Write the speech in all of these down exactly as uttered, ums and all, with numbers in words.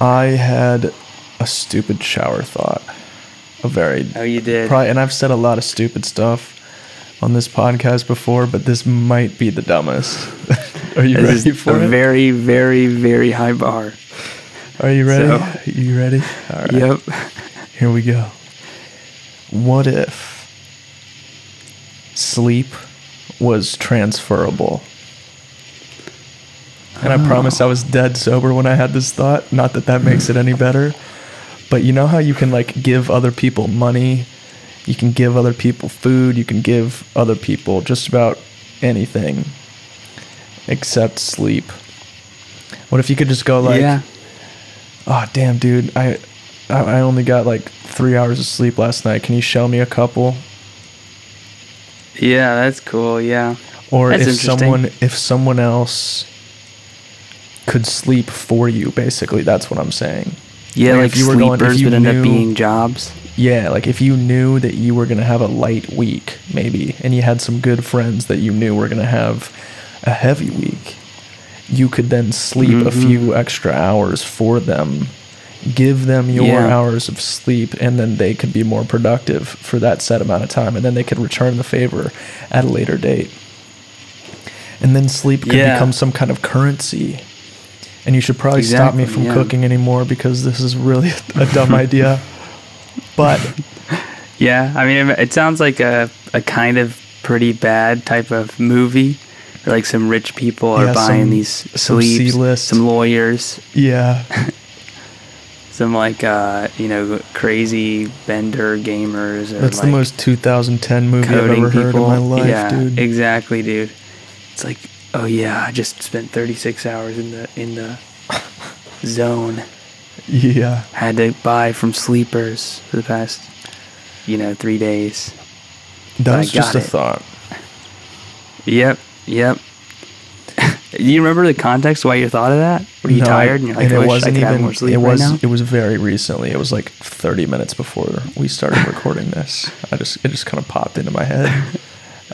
I had a stupid shower thought. A very oh, you did. Probably, and I've said a lot of stupid stuff on this podcast before, but this might be the dumbest. Are you this ready is for a it? Very, very, very high bar. Are you ready? So, Are you ready? All right. Yep. Here we go. What if sleep was transferable? And I promise I was dead sober when I had this thought. Not that that makes it any better. But you know how you can like give other people money? You can give other people food. You can give other people just about anything except sleep. What if you could just go like, yeah. oh, damn, dude, I, I only got like three hours of sleep last night. Can you shell me a couple? Yeah, that's cool. Yeah. Or that's if someone, if someone else... could sleep for you, basically. That's what I'm saying. Yeah, like, like if you sleepers were going, if you would knew, end up being jobs. Yeah, like if you knew that you were going to have a light week, maybe, and you had some good friends that you knew were going to have a heavy week, you could then sleep mm-hmm. a few extra hours for them, give them your yeah. hours of sleep, and then they could be more productive for that set amount of time, and then they could return the favor at a later date. And then sleep could yeah. become some kind of currency. And you should probably exactly, stop me from yeah. cooking anymore because this is really a, a dumb idea. But yeah, I mean, it sounds like a, a kind of pretty bad type of movie. Like some rich people are yeah, buying some, these sleeps, some, some lawyers. Yeah. Some like, uh, you know, crazy bender gamers. Or That's like the most two thousand ten movie I've ever heard people. in my life, yeah, dude. Exactly, dude. It's like... oh yeah, I just spent thirty-six hours in the in the zone. Yeah. Had to buy from sleepers for the past, you know, three days. That's just a it. thought. Yep, yep. Do you remember the context why you thought of that? Were you no, tired and you're like, and it wasn't I could even, have more sleep it was, right now? It was very recently. It was like thirty minutes before we started recording this. I just it just kind of popped into my head.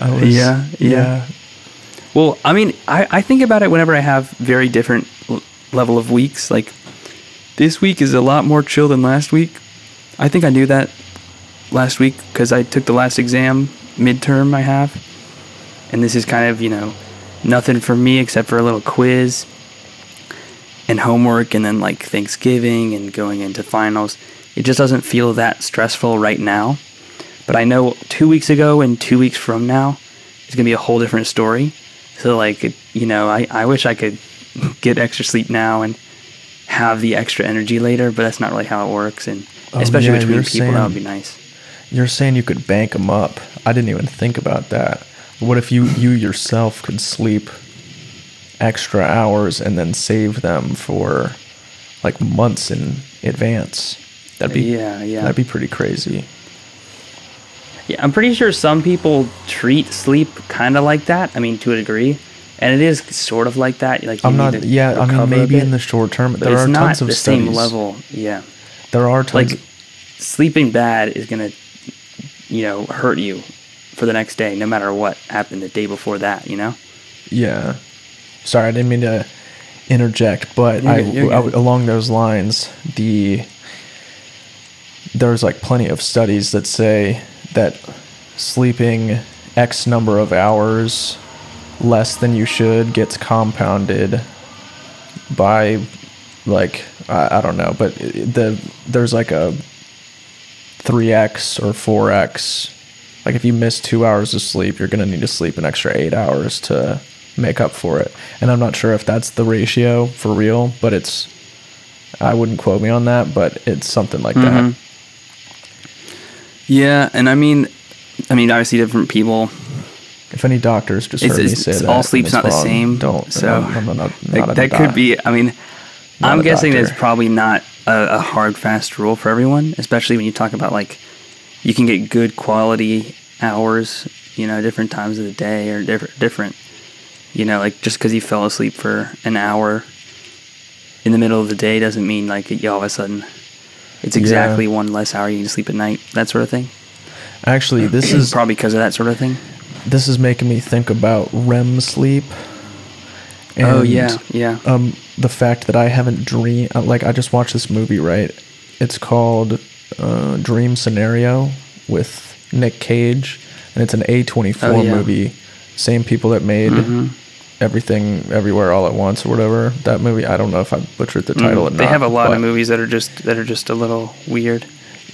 I was, yeah, yeah. yeah. Well, I mean, I, I think about it whenever I have very different l- level of weeks. Like, this week is a lot more chill than last week. I think I knew that last week because I took the last exam midterm I have. And this is kind of, you know, nothing for me except for a little quiz and homework and then, like, Thanksgiving and going into finals. It just doesn't feel that stressful right now. But I know two weeks ago and two weeks from now is going to be a whole different story. So, like, you know, I, I wish I could get extra sleep now and have the extra energy later, but that's not really how it works. And oh, especially yeah, between people, saying, that would be nice. You're saying you could bank them up. I didn't even think about that. What if you, you yourself could sleep extra hours and then save them for, like, months in advance? That'd be, yeah, yeah. That'd be pretty crazy. Yeah, I'm pretty sure some people treat sleep kind of like that. I mean, to a degree, and it is sort of like that. Like, you I'm need not. To yeah, I mean, maybe in the short term, but there it's are not tons of the studies. Same level. Yeah, there are tons. Like, of- sleeping bad is gonna, you know, hurt you for the next day, no matter what happened the day before that. You know. Yeah. Sorry, I didn't mean to interject, but you're I, good, I, I along those lines, the there's like plenty of studies that say that sleeping X number of hours less than you should gets compounded by, like, I, I don't know, but the there's like a three X or four X. Like, if you miss two hours of sleep, you're going to need to sleep an extra eight hours to make up for it. And I'm not sure if that's the ratio for real, but it's, I wouldn't quote me on that, but it's something like mm-hmm. that. Yeah, and I mean, I mean, obviously different people. If any doctors just heard it's, me it's, say that, all sleep's not wrong. the same. Don't. So I'm, I'm not, not that, that could doc. be. I mean, not I'm guessing that's probably not a, a hard, fast rule for everyone, especially when you talk about, like, you can get good quality hours, you know, different times of the day or different, different. You know, like, just because you fell asleep for an hour in the middle of the day doesn't mean, like, you all of a sudden. It's exactly yeah. one less hour you need to sleep at night, that sort of thing. Actually, this is... probably because of that sort of thing. This is making me think about REM sleep. And, oh yeah, yeah. Um, the fact that I haven't dream like I just watched this movie, right? It's called uh, Dream Scenario with Nick Cage, and it's an A twenty-four oh, yeah. movie. Same people that made mm-hmm. Everything Everywhere All at Once or whatever. That movie, I don't know if I butchered the title. Mm-hmm. Or they not, have a lot but, of movies that are just that are just a little weird.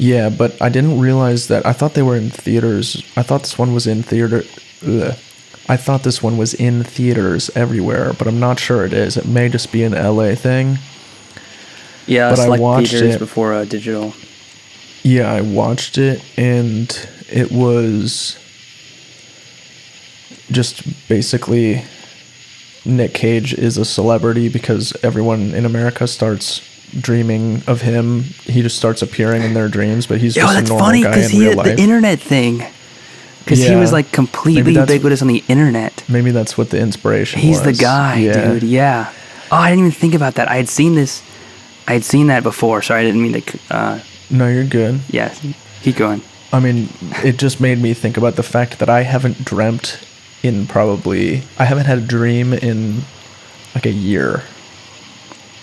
Yeah, but I didn't realize that. I thought they were in theaters. I thought this one was in theater. Ugh. I thought this one was in theaters everywhere, but I'm not sure it is. It may just be an L A thing. Yeah, but I like watched theaters it before uh, digital. Yeah, I watched it, and it was just basically Nick Cage is a celebrity because everyone in America starts dreaming of him. He just starts appearing in their dreams, but he's Yo, just a normal funny, guy in real life. That's funny because he had the internet thing. Because yeah. he was like completely ubiquitous on the internet. Maybe that's what the inspiration He's was. He's the guy, yeah. dude. Yeah. Oh, I didn't even think about that. I had seen this. I had seen that before. Sorry, I didn't mean to. Uh, no, you're good. Yeah. Keep going. I mean, it just made me think about the fact that I haven't dreamt in probably. I haven't had a dream in like a year.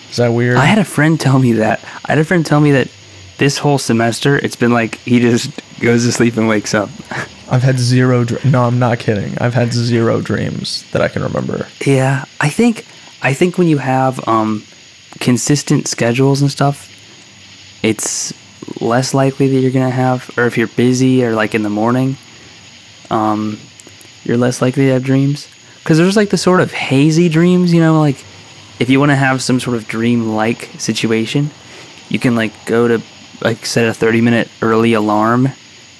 Is that weird? I had a friend tell me that. I had a friend tell me that this whole semester, it's been like he just goes to sleep and wakes up. I've had zero dreams. No, I'm not kidding. I've had zero dreams that I can remember. Yeah. I think I think when you have um, consistent schedules and stuff, it's less likely that you're going to have, or if you're busy or like in the morning, um, you're less likely to have dreams. Because there's like the sort of hazy dreams, you know, like if you want to have some sort of dream-like situation, you can like go to, like set a thirty-minute early alarm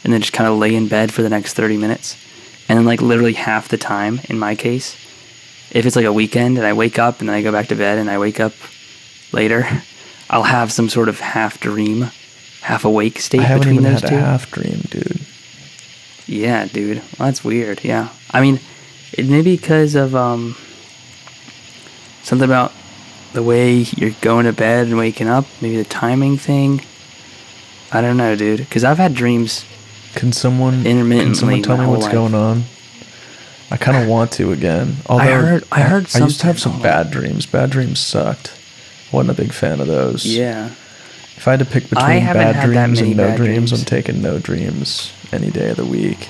and then just kind of lay in bed for the next thirty minutes. And then like literally half the time, in my case, if it's like a weekend and I wake up and then I go back to bed and I wake up later, I'll have some sort of half dream, half awake state between those two. I haven't even had a half dream, dude. Yeah, dude. Well, that's weird, yeah. I mean, it may be because of um, something about the way you're going to bed and waking up, maybe the timing thing. I don't know, dude, because I've had dreams. Can someone, intermittently can someone tell me what's life. going on? I kind of want to again. Although I heard, I heard. I used to have some bad dreams. Bad dreams sucked. Wasn't a big fan of those. Yeah. If I had to pick between bad dreams and no dreams, dreams, I'm taking no dreams any day of the week.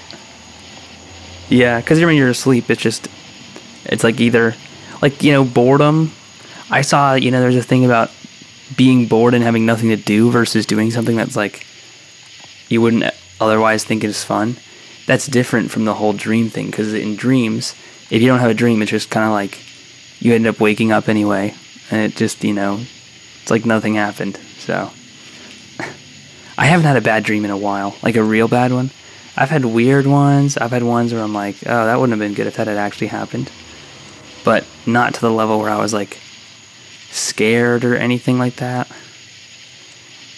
Yeah, because when you're asleep, it's just, it's like either, like, you know, boredom. I saw, you know, there's a thing about being bored and having nothing to do versus doing something that's like you wouldn't otherwise think it is fun. That's different from the whole dream thing, because in dreams, if you don't have a dream, it's just kind of like you end up waking up anyway, and it just, you know, it's like nothing happened. So I haven't had a bad dream in a while, like a real bad one. I've had weird ones. I've had ones where I'm like, oh, that wouldn't have been good if that had actually happened, but not to the level where I was like scared or anything like that,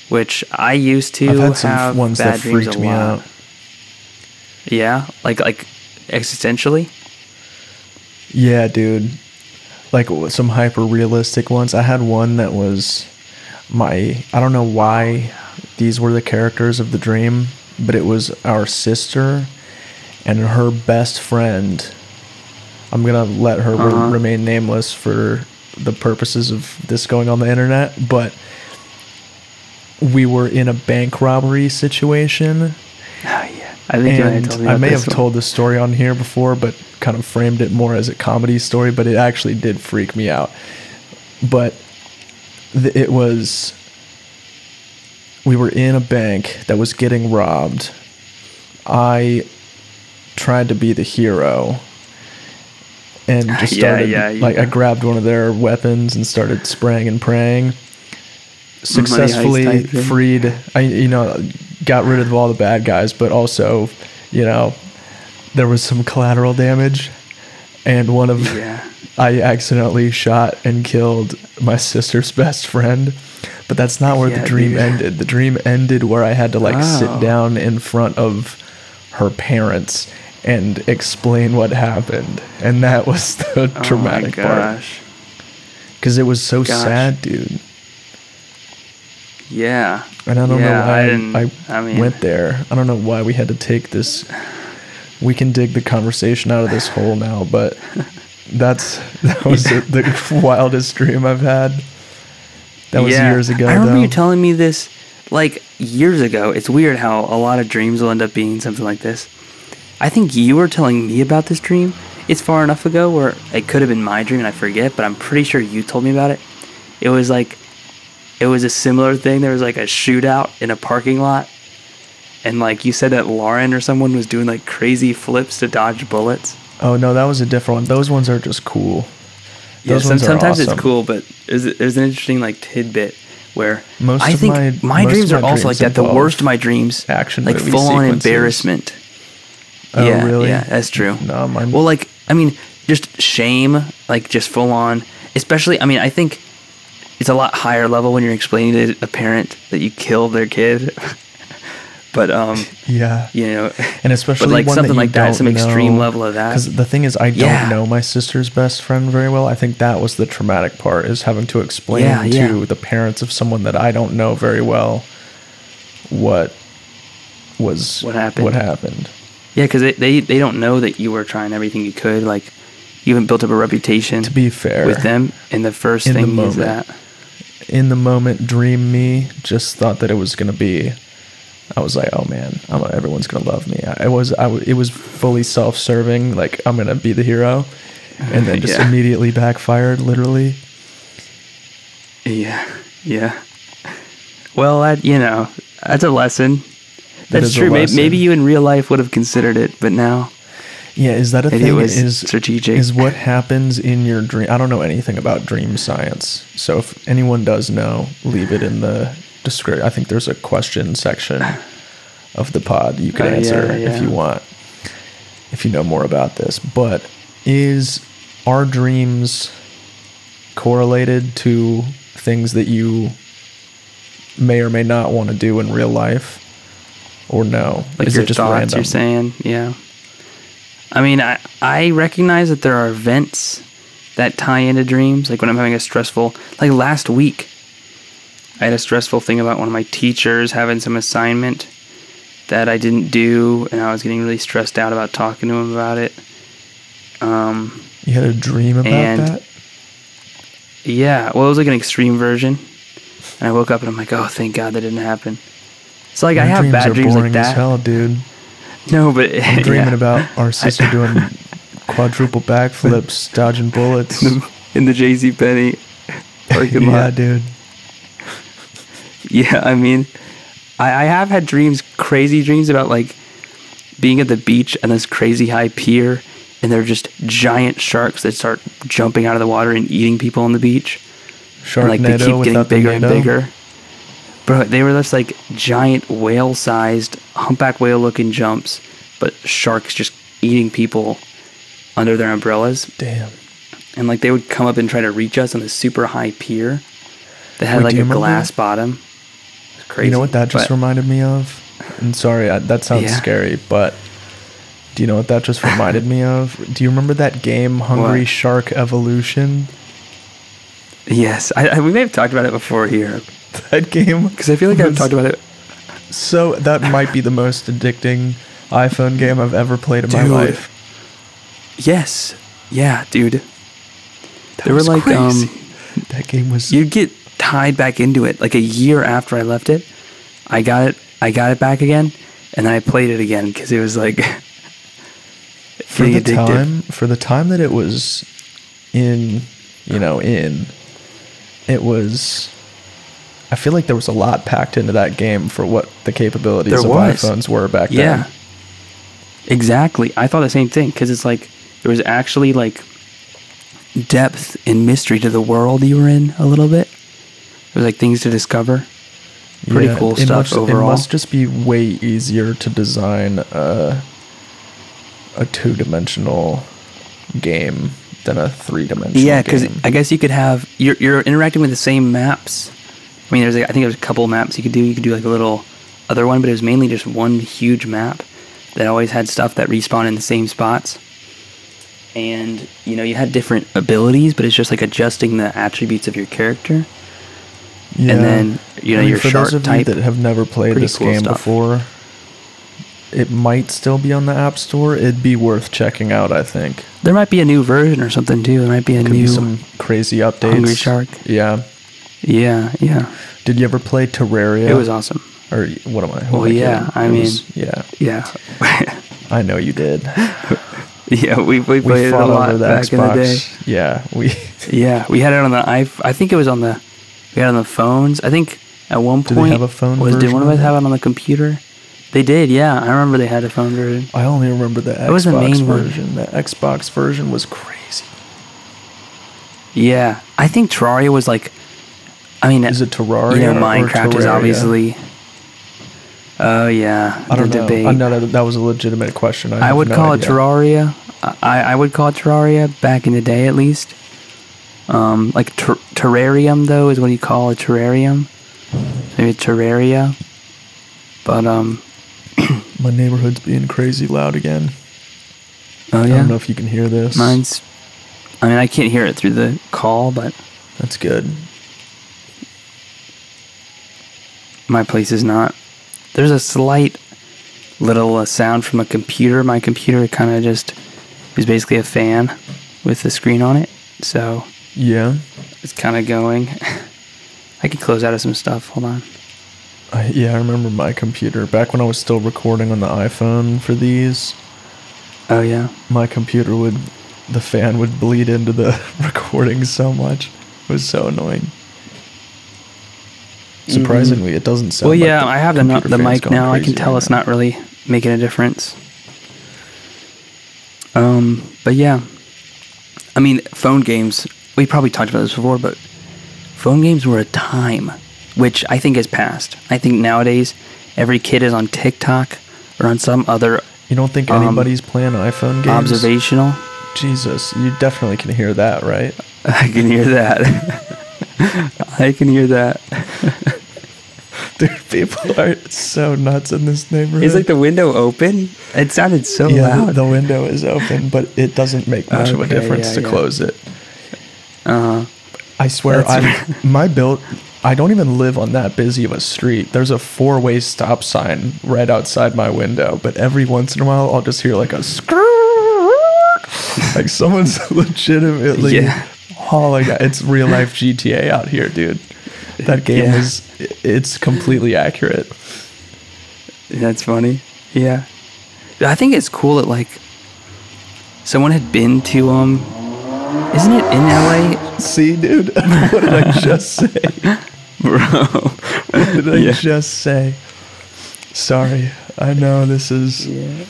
which I used to I've had some have ones bad that dreams freaked a me lot. Out. Yeah, like like existentially. Yeah, dude, like some hyper realistic ones. I had one that was my I don't know why these were the characters of the dream, but it was our sister and her best friend. I'm gonna let her uh-huh. re- remain nameless for the purposes of this going on the internet, but we were in a bank robbery situation. Oh yeah. I think and I, I may have one. told this story on here before, but kind of framed it more as a comedy story, but it actually did freak me out. But th- it was, we were in a bank that was getting robbed. I tried to be the hero and just started, yeah, yeah, yeah. like I grabbed one of their weapons and started spraying and praying. Successfully freed, I you know, got rid of all the bad guys, but also, you know, there was some collateral damage, and one of yeah. I accidentally shot and killed my sister's best friend. But that's not where yeah, the dream dude. ended. The dream ended where I had to like oh. sit down in front of her parents and explain what happened, and that was the oh traumatic part, because it was so gosh. sad, dude. Yeah, and I don't yeah, know why I, didn't, I, I mean, went there. I don't know why we had to take this. We can dig the conversation out of this hole now, but That's that was the, the wildest dream I've had. That was yeah. years ago. I remember though. you telling me this like years ago. It's weird how a lot of dreams will end up being something like this. I think you were telling me about this dream. It's far enough ago where it could have been my dream and I forget, but I'm pretty sure you told me about it. It was like, it was a similar thing. There was like a shootout in a parking lot. And like you said that Lauren or someone was doing like crazy flips to dodge bullets. Oh no, that was a different one. Those ones are just cool. Those yeah, ones sometimes are awesome. It's cool, but there's an interesting like tidbit where most I think my, my most dreams my are also dreams like that. The worst of my dreams, action like full on embarrassment. Oh, yeah, really? Yeah, that's true. No, mine... Well, like, I mean, just shame, like just full on, especially, I mean, I think it's a lot higher level when you're explaining to a parent that you killed their kid. But, um, yeah, you know, and especially but like one something that like that, some know. extreme level of that. Because the thing is, I don't yeah. know my sister's best friend very well. I think that was the traumatic part, is having to explain yeah, yeah. to the parents of someone that I don't know very well what was what happened. What happened. Yeah, because they, they, they don't know that you were trying everything you could. Like, you haven't built up a reputation. To be fair, with them, and the first in thing the moment, is that in the moment, dream me just thought that it was gonna be. I was like, oh man, I'm, everyone's gonna love me. I, I was, I it was fully self-serving. Like, I'm gonna be the hero, and then just yeah. immediately backfired. Literally. Yeah, yeah. Well, I, you know, that's a lesson. That That's true. Maybe, maybe you in real life would have considered it, but now. Yeah, is that a thing? It was is, strategic. Is what happens in your dream? I don't know anything about dream science, so if anyone does know, leave it in the description. I think there's a question section of the pod you can uh, answer yeah, yeah. if you want, if you know more about this. But is our dreams correlated to things that you may or may not want to do in real life? Or no? Like, is your it just thoughts random? You're saying? Yeah. I mean, I, I recognize that there are events that tie into dreams. Like when I'm having a stressful... Like last week, I had a stressful thing about one of my teachers having some assignment that I didn't do, and I was getting really stressed out about talking to him about it. Um, you had a dream about and, that? Yeah. Well, it was like an extreme version. And I woke up and I'm like, oh, thank God that didn't happen. So like, Your I have dreams bad dreams like that. As hell, dude. No, but I'm dreaming yeah. about our sister doing quadruple backflips, dodging bullets in the J C Penney parking lot, dude. Yeah, I mean, I, I have had dreams, crazy dreams about like being at the beach and this crazy high pier, and they're just giant sharks that start jumping out of the water and eating people on the beach. Sharknado, and, like, they keep getting bigger and bigger. Bro, they were just like giant whale-sized, humpback whale-looking jumps, but sharks just eating people under their umbrellas. Damn. And like they would come up and try to reach us on this super high pier that had Wait, like a glass that? bottom. It was crazy. You know what that just but, reminded me of? And sorry, I, that sounds yeah. scary, but do you know what that just reminded me of? Do you remember that game, Hungry what? Shark Evolution? Yes, I, I, we may have talked about it before here. That game, because I feel like I've talked about it. So that might be the most addicting iPhone game I've ever played in dude. my life. Yes, yeah, dude. That there was were like crazy. um, that game was. You'd get tied back into it. Like a year after I left it, I got it. I got it back again, and then I played it again because it was like for the addicted. time for the time that it was in, you know, in it was. I feel like there was a lot packed into that game for what the capabilities there of was. iPhones were back yeah. then. Exactly. I thought the same thing, because it's like there was actually like depth and mystery to the world you were in a little bit. There was like things to discover. Pretty yeah, cool it, stuff it must, overall. It must just be way easier to design a, a two-dimensional game than a three-dimensional yeah, game. Yeah, because I guess you could have... You're, you're interacting with the same maps... I mean, there's like, I think there was a couple maps you could do. You could do like a little other one, but it was mainly just one huge map that always had stuff that respawned in the same spots. And, you know, you had different abilities, but it's just like adjusting the attributes of your character. Yeah. And then, you know, I mean, your shark type. For those of you that have never played this game before, it might still be on the App Store, it'd be worth checking out, I think. There might be a new version or something, too. There might be a Could new... Be some crazy updates. Hungry Shark. Yeah. Yeah, yeah. Did you ever play Terraria? It was awesome. Or what am I? Well, I yeah, kidding? I it mean... Was, yeah. Yeah. I know you did. Yeah, we, we played we it a lot back Xbox. in the day. Yeah, we... yeah, we had it on the... I, I think it was on the... We had it on the phones. I think at one point... Did they have a phone was, version? Did one of us have it on the computer? They did, yeah. I remember they had a phone version. I only remember the Xbox was the main version. One. The Xbox version was crazy. Yeah. I think Terraria was like... I mean... Is it Terraria You know, Minecraft is obviously... Oh, yeah. I don't the know. Debate. I know that, that was a legitimate question. I, I would no call idea. it Terraria. I, I would call it Terraria back in the day, at least. Um, like ter- Terrarium, though, is what you call a Terrarium. Maybe Terraria. But, um... my neighborhood's being crazy loud again. Oh, yeah? I don't know if you can hear this. Mine's... I mean, I can't hear it through the call, but... That's good. My place is not... There's a slight little uh, sound from a computer. My computer kind of just... is basically a fan with the screen on it, so... Yeah? It's kind of going. I can close out of some stuff. Hold on. Uh, yeah, I remember my computer. Back when I was still recording on the iPhone for these... Oh, yeah? My computer would... The fan would bleed into the recording so much. It was so annoying. Surprisingly, mm-hmm. it doesn't sound well, like yeah, the I have the, no- the mic now. I can tell right it's now. not really making a difference. Um, But, yeah. I mean, phone games... We probably talked about this before, but... Phone games were a time... which I think is past. I think nowadays, every kid is on TikTok or on some other... You don't think anybody's um, playing iPhone games? Observational. Jesus, you definitely can hear that, right? I can hear that. I can hear that. Dude, people are so nuts in this neighborhood. Is like the window open? It sounded so yeah, loud. Yeah, the window is open, but it doesn't make much okay, of a difference yeah, to yeah. close it. Uh-huh. I swear, I my build... I don't even live on that busy of a street. There's a four-way stop sign right outside my window, but every once in a while, I'll just hear like a screw, like someone's legitimately yeah. hauling. It's real-life G T A out here, dude. That game yeah. is, it's completely accurate. That's funny. Yeah. I think it's cool that like someone had been to, um, isn't it in L A? See, dude, what did I just say? Bro, what did I yeah. just say? Sorry, I know this is... Yeah.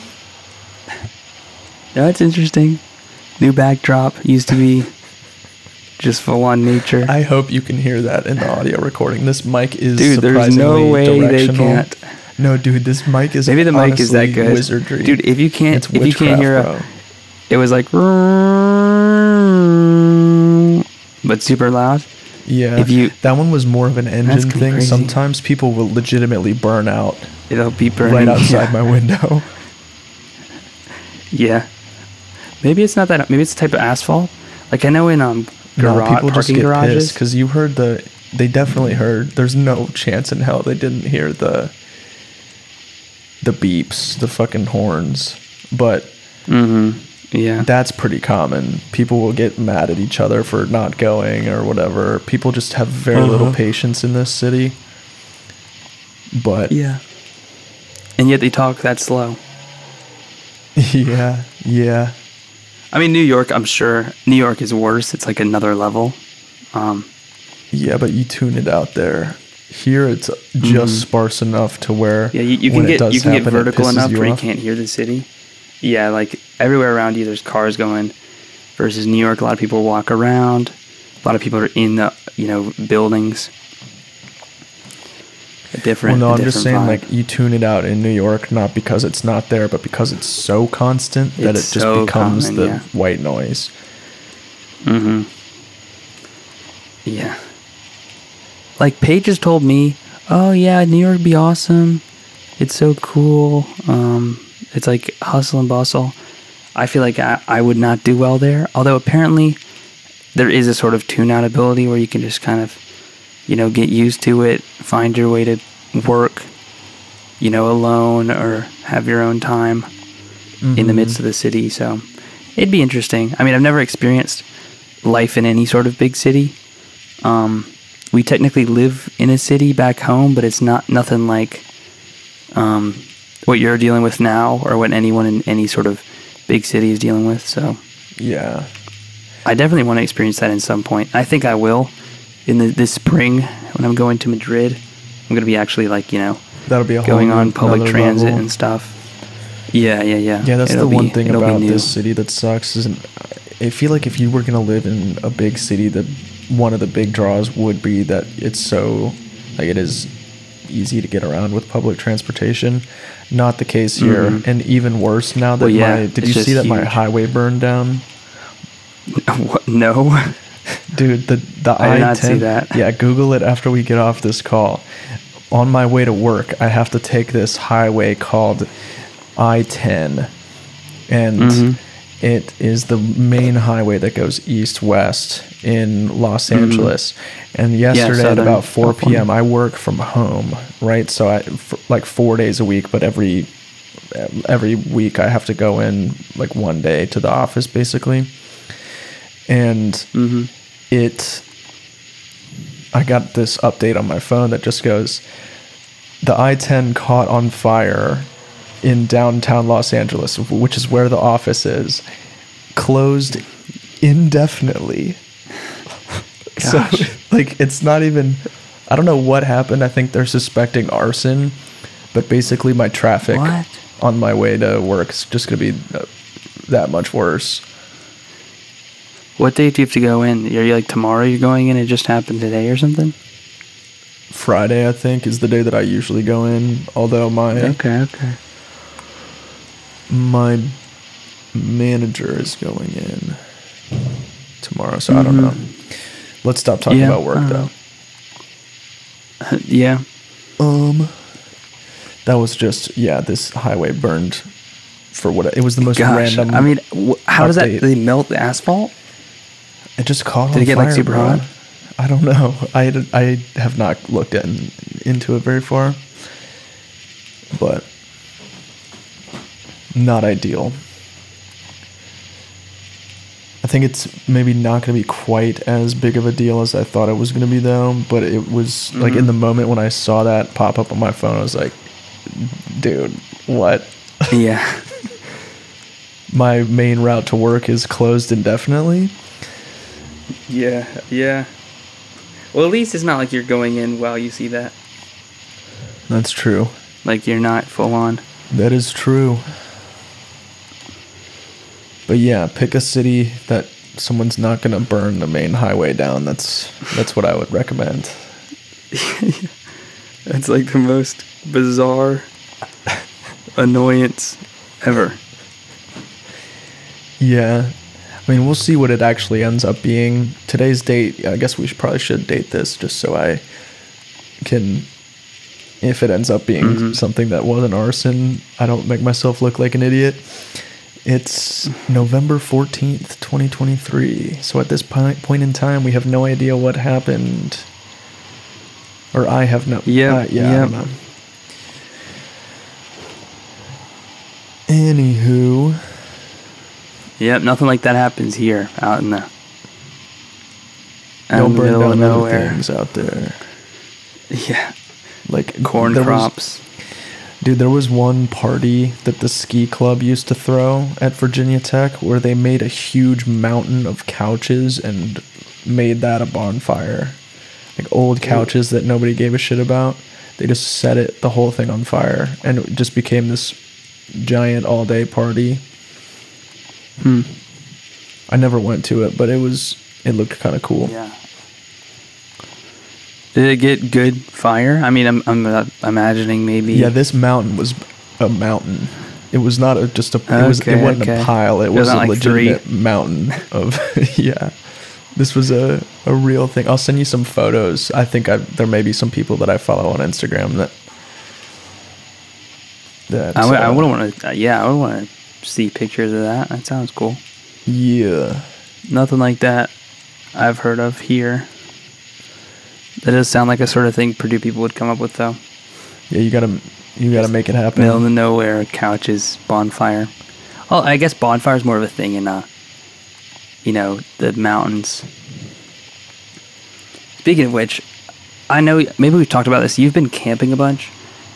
No, it's interesting. New backdrop used to be just full-on nature. I hope you can hear that in the audio recording. This mic is dude, surprisingly directional. Dude, there's no way directional. they can't. No, dude, this mic is Maybe the honestly mic is that good. wizardry. Dude, if you can't, if you can't hear a... It was like... but super loud. Yeah, if you, that one was more of an engine thing. Crazy. Sometimes people will legitimately burn out. It'll be burning right outside yeah. my window. Yeah, maybe it's not that. Maybe it's a type of asphalt. Like I know in um garage no, people just get garages because you heard the. They definitely heard. There's no chance in hell they didn't hear the. The beeps, the fucking horns, but. Mm-hmm. Yeah, that's pretty common. People will get mad at each other for not going or whatever. People just have very uh-huh. little patience in this city. But yeah, and yet they talk that slow. Yeah, yeah. I mean, New York. I'm sure New York is worse. It's like another level. Um, yeah, but you tune it out there. Here, it's just mm-hmm. sparse enough to where yeah, you, you can get you can happen, get vertical enough you where off. you can't hear the city. Yeah, like everywhere around you, there's cars going. Versus New York, a lot of people walk around. A lot of people are in the, you know, buildings. A different. Well, no, I'm just saying, vibe. like you tune it out in New York, not because it's not there, but because it's so constant that it's it just so becomes common, the yeah. white noise. Mm-hmm. Yeah. Like Paige has told me, oh yeah, New York would be awesome. It's so cool. Um. It's like hustle and bustle. I feel like I, I would not do well there. Although apparently there is a sort of tune-out ability where you can just kind of, you know, get used to it, find your way to work. you know, alone or have your own time mm-hmm. in the midst of the city. So it'd be interesting. I mean, I've never experienced life in any sort of big city. Um, we technically live in a city back home, but it's not nothing like um, what you're dealing with now or what anyone in any sort of big city is dealing with. So yeah, I definitely want to experience that at some point. I think I will in the, this spring when I'm going to Madrid. I'm going to be actually like, you know, that'll be a going whole on public transit level. And stuff. Yeah, yeah, yeah. Yeah, that's it'll the one be, thing about this city that sucks. Is I feel like if you were going to live in a big city, that one of the big draws would be that it's so, like, it is easy to get around with public transportation. Not the case here. Mm-hmm. And even worse now that well, yeah, my, did you see that huge. my highway burned down? What? No. Dude, the, the I, I did not ten, see that. Yeah, Google it after we get off this call. On my way to work, I have to take this highway called I ten, and mm-hmm. it is the main highway that goes east-west in Los Angeles. Mm-hmm. And yesterday yeah, at about four p.m., I work from home, right? So I for like four days a week, but every every week I have to go in like one day to the office, basically. And mm-hmm. it, I got this update on my phone that just goes, the I ten caught on fire in downtown Los Angeles, which is where the office is, closed indefinitely. Gosh. So, like, it's not even, I don't know what happened. I think they're suspecting arson, but basically my traffic what? on my way to work is just going to be that much worse. What day do you have to go in? Are you like tomorrow you're going in? It just happened today or something? Friday, I think, is the day that I usually go in. Although my okay, okay, my manager is going in tomorrow, so mm-hmm. I don't know. Let's stop talking yeah, about work uh, though. Uh, yeah. Um. That was just yeah. This highway burned for what it was the most Gosh, random. I mean, wh- how update. does that? Did they melt the asphalt? It just caught on fire. Did it get like super hot? I don't know. I, I have not looked in, into it very far, but not ideal. I think it's maybe not going to be quite as big of a deal as I thought it was going to be, though. But it was mm-hmm. like in the moment when I saw that pop up on my phone, I was like, dude, what? Yeah. My main route to work is closed indefinitely. Yeah, yeah. Well, at least it's not like you're going in while you see that. That's true. Like you're not full on. That is true. But yeah, pick a city that someone's not going to burn the main highway down. That's that's what I would recommend. That's like the most bizarre annoyance ever. Yeah. I mean, we'll see what it actually ends up being. Today's date, I guess we should, probably should date this just so I can, if it ends up being mm-hmm. something that wasn't arson, I don't make myself look like an idiot. It's November fourteenth, twenty twenty-three. So at this point, point in time, we have no idea what happened. Or I have no... Yeah, uh, yeah. yeah. I don't know. Anywho... Yep, nothing like that happens here, out in the, out in the middle of nowhere. Things out there. Yeah, like corn crops. Was, dude, there was one party that the ski club used to throw at Virginia Tech where they made a huge mountain of couches and made that a bonfire, like old couches that nobody gave a shit about. They just set it, the whole thing on fire, and it just became this giant all-day party. Hmm. I never went to it, but it was it looked kind of cool. Yeah. Did it get good fire? I mean, I'm I'm imagining maybe. Yeah, this mountain was a mountain. It was not a, just a. Okay, it was it wasn't okay. a pile. It, it was, was a like legitimate three. mountain of. Yeah, this was a, a real thing. I'll send you some photos. I think I, there may be some people that I follow on Instagram that. That I, w- I wouldn't want to. Yeah, I would want to. See pictures of that. That sounds cool. Yeah. Nothing like that I've heard of here. That does sound like a sort of thing Purdue people would come up with, though. Yeah, you gotta You got to make it happen. Middle of nowhere, couches, bonfire. Oh, I guess bonfire is more of a thing in, uh, you know, the mountains. Speaking of which, I know maybe we've talked about this. You've been camping a bunch,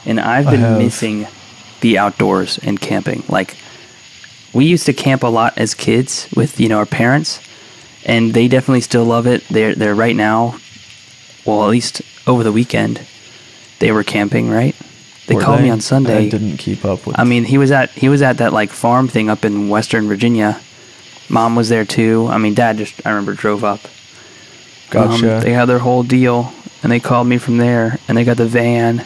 and I've been missing the outdoors and camping. Like, we used to camp a lot as kids with, you know, our parents, and they definitely still love it. They're they're right now. Well, at least over the weekend, they were camping, right? They were called they, me on Sunday. I didn't keep up with. I mean, he was at he was at that like farm thing up in Western Virginia. Mom was there too. I mean, Dad just I remember drove up. Gotcha. Um, they had their whole deal, and they called me from there, and they got the van.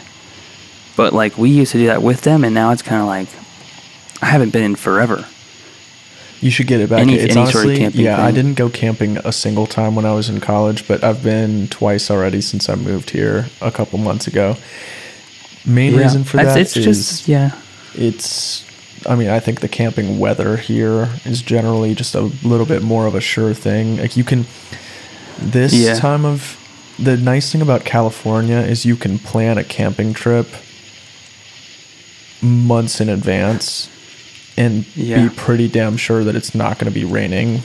But like we used to do that with them, and now it's kind of like I haven't been in forever. You should get it back. Any, it's any honestly, sort of camping yeah, thing. I didn't go camping a single time when I was in college, but I've been twice already since I moved here a couple months ago. Main yeah. reason for that it's is just, yeah, it's. I mean, I think the camping weather here is generally just a little bit more of a sure thing. Like you can, this yeah. time of the nice thing about California is you can plan a camping trip months in advance. And yeah. be pretty damn sure that it's not going to be raining.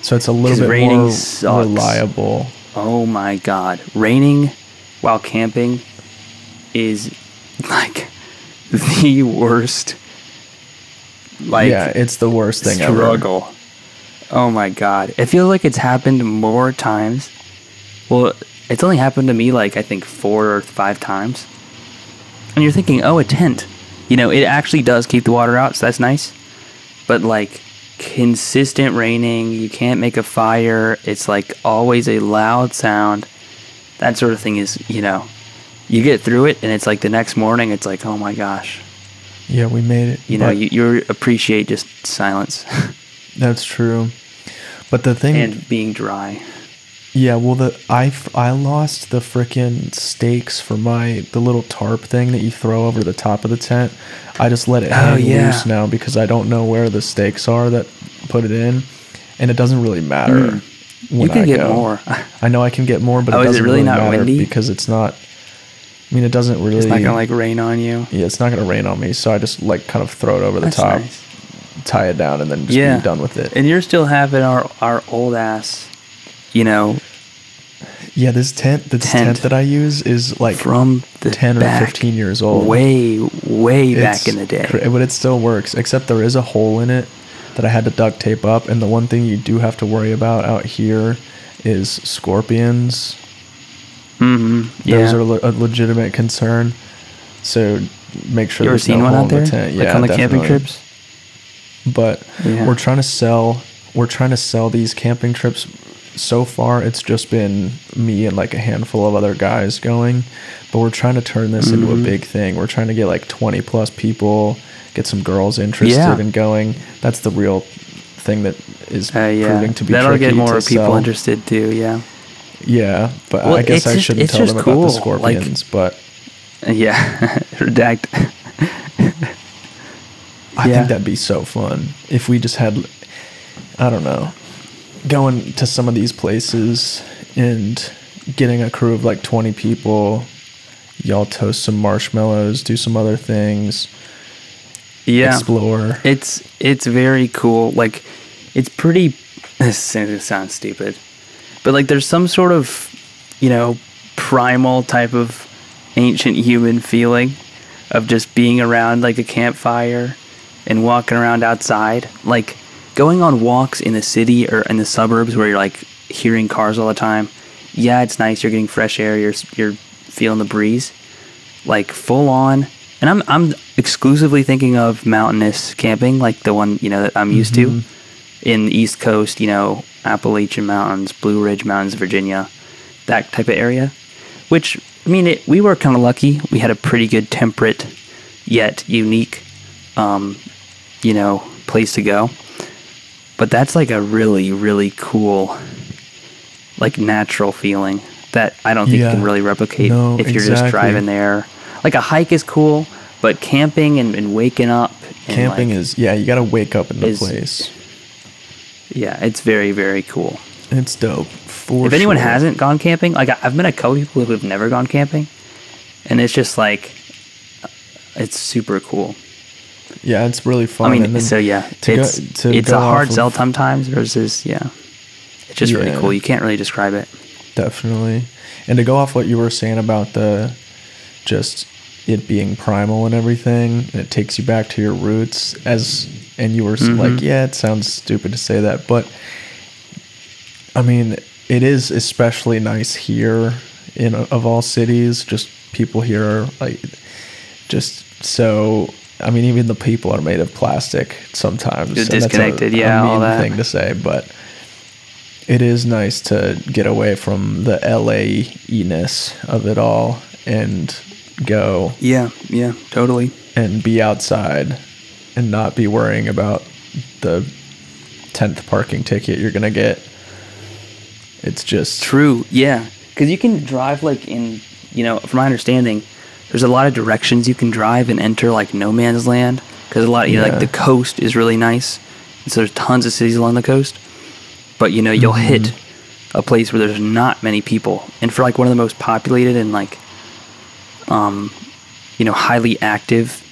So it's a little bit more sucks. reliable. Oh my God. Raining while camping is like the worst. Like, yeah, it's the worst thing struggle. ever. Struggle. Oh my God. It feels like it's happened more times. Well, it's only happened to me like I think four or five times. And you're thinking, oh, a tent. You know, it actually does keep the water out, so that's nice. But, like, consistent raining, you can't make a fire. It's, like, always a loud sound. That sort of thing is, you know, you get through it, and it's, like, the next morning, it's like, oh, my gosh. Yeah, we made it. You know, you, you appreciate just silence. That's true. But the thing... And being dry. Yeah, well, the I, I lost the frickin' stakes for my, the little tarp thing that you throw over the top of the tent. I just let it hang oh, yeah. loose now because I don't know where the stakes are that put it in. And it doesn't really matter mm. when You can I get go. more. I know I can get more, but oh, it doesn't it really, really not matter windy? because it's not, I mean, it doesn't really. It's not going to like rain on you. Yeah, it's not going to rain on me. So I just like kind of throw it over the That's top, nice. tie it down, and then just yeah. be done with it. And you're still having our, our old ass. You know, yeah. This tent, this tent, tent that I use is like from the ten back, or fifteen years old, way, way it's back in the day. Cra- but it still works, except there is a hole in it that I had to duct tape up. And the one thing you do have to worry about out here is scorpions. Mm-hmm. Yeah. Those are le- a legitimate concern. So make sure you there's seen no one hole out there? in the tent. Like yeah, on the definitely. camping trips. But yeah. we're trying to sell. We're trying to sell these camping trips. So far, it's just been me and like a handful of other guys going, but we're trying to turn this mm-hmm. into a big thing. We're trying to get like twenty plus people, get some girls interested yeah. in going. That's the real thing that is uh, yeah. proving to be That'll tricky. That'll get more people sell. interested too, yeah. Yeah, but well, I guess I just, shouldn't tell them cool. about the scorpions, like, but... Yeah, redact. I yeah. think that'd be so fun if we just had... I don't know. Going to some of these places and getting a crew of like twenty people, y'all toast some marshmallows, do some other things, yeah, explore. It's it's very cool. Like it's pretty. This sounds stupid, but like there's some sort of, you know, primal type of ancient human feeling of just being around like a campfire and walking around outside, like. Going on walks in the city or in the suburbs where you're like hearing cars all the time, yeah, it's nice. You're getting fresh air. You're you're feeling the breeze, like full on. And I'm I'm exclusively thinking of mountainous camping, like the one you know that I'm used mm-hmm. to, in the East Coast, you know, Appalachian Mountains, Blue Ridge Mountains, Virginia, that type of area. Which I mean, it, we were kind of lucky. We had a pretty good temperate, yet unique, um, you know, place to go. But that's like a really, really cool, like natural feeling that I don't think yeah. you can really replicate no, if you're exactly. just driving there. Like a hike is cool, but camping and, and waking up. And camping like, is, yeah, you got to wake up in the is, place. Yeah, it's very, very cool. It's dope. For if anyone sure. hasn't gone camping, like I've met a couple people who've never gone camping, and it's just like, It's super cool. Yeah, it's really fun. I mean, so yeah, to it's, go, to it's a hard sell sometimes versus, yeah, it's just yeah, really cool. You can't really describe it. Definitely. And to go off what you were saying about the just it being primal and everything, and it takes you back to your roots as, and you were mm-hmm. like, yeah, it sounds stupid to say that, but I mean, it is especially nice here in of all cities, just people here are like, just so, I mean, even the people are made of plastic sometimes. You're disconnected, that's a, yeah, a mean all that. Thing to say, but it is nice to get away from the L A-iness of it all and go. Yeah, yeah, totally. And be outside and not be worrying about the tenth parking ticket you're going to get. It's just... True, yeah. Because you can drive, like, in, you know, from my understanding, there's a lot of directions you can drive and enter, like, no man's land. Because a lot of, you yeah. know, like, the coast is really nice. And so there's tons of cities along the coast. But, you know, you'll mm-hmm. hit a place where there's not many people. And for, like, one of the most populated and, like, um, you know, highly active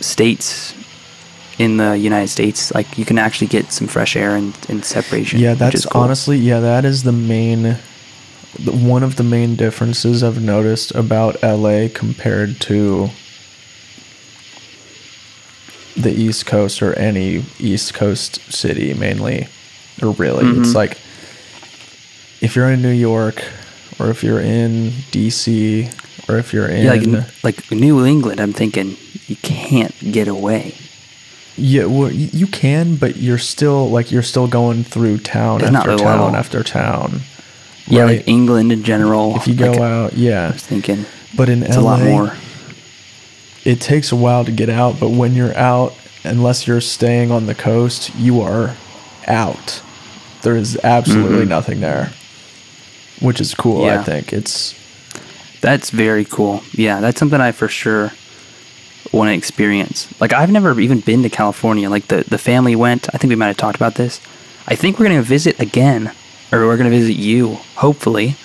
states in the United States, like, you can actually get some fresh air and, and separation. Yeah, that's cool. Honestly, yeah, that is the main, one of the main differences I've noticed about L A compared to the East Coast or any East Coast city mainly. Or really, mm-hmm. it's like if you're in New York, or if you're in D C, or if you're in yeah, like, like New England, I'm thinking you can't get away. Yeah, well, you can, but you're still like you're still going through town it's after town after town. Yeah, right? Like England in general. If you go like, out, yeah, I was thinking, but in it's L A, a lot more. It takes a while to get out, but when you're out, unless you're staying on the coast, you are out. There is absolutely mm-hmm. nothing there, which is cool. Yeah. I think it's that's very cool. Yeah, that's something I for sure want to experience. Like, I've never even been to California. Like, the the family went. I think we might have talked about this. I think we're gonna visit again, or we're gonna visit you, hopefully.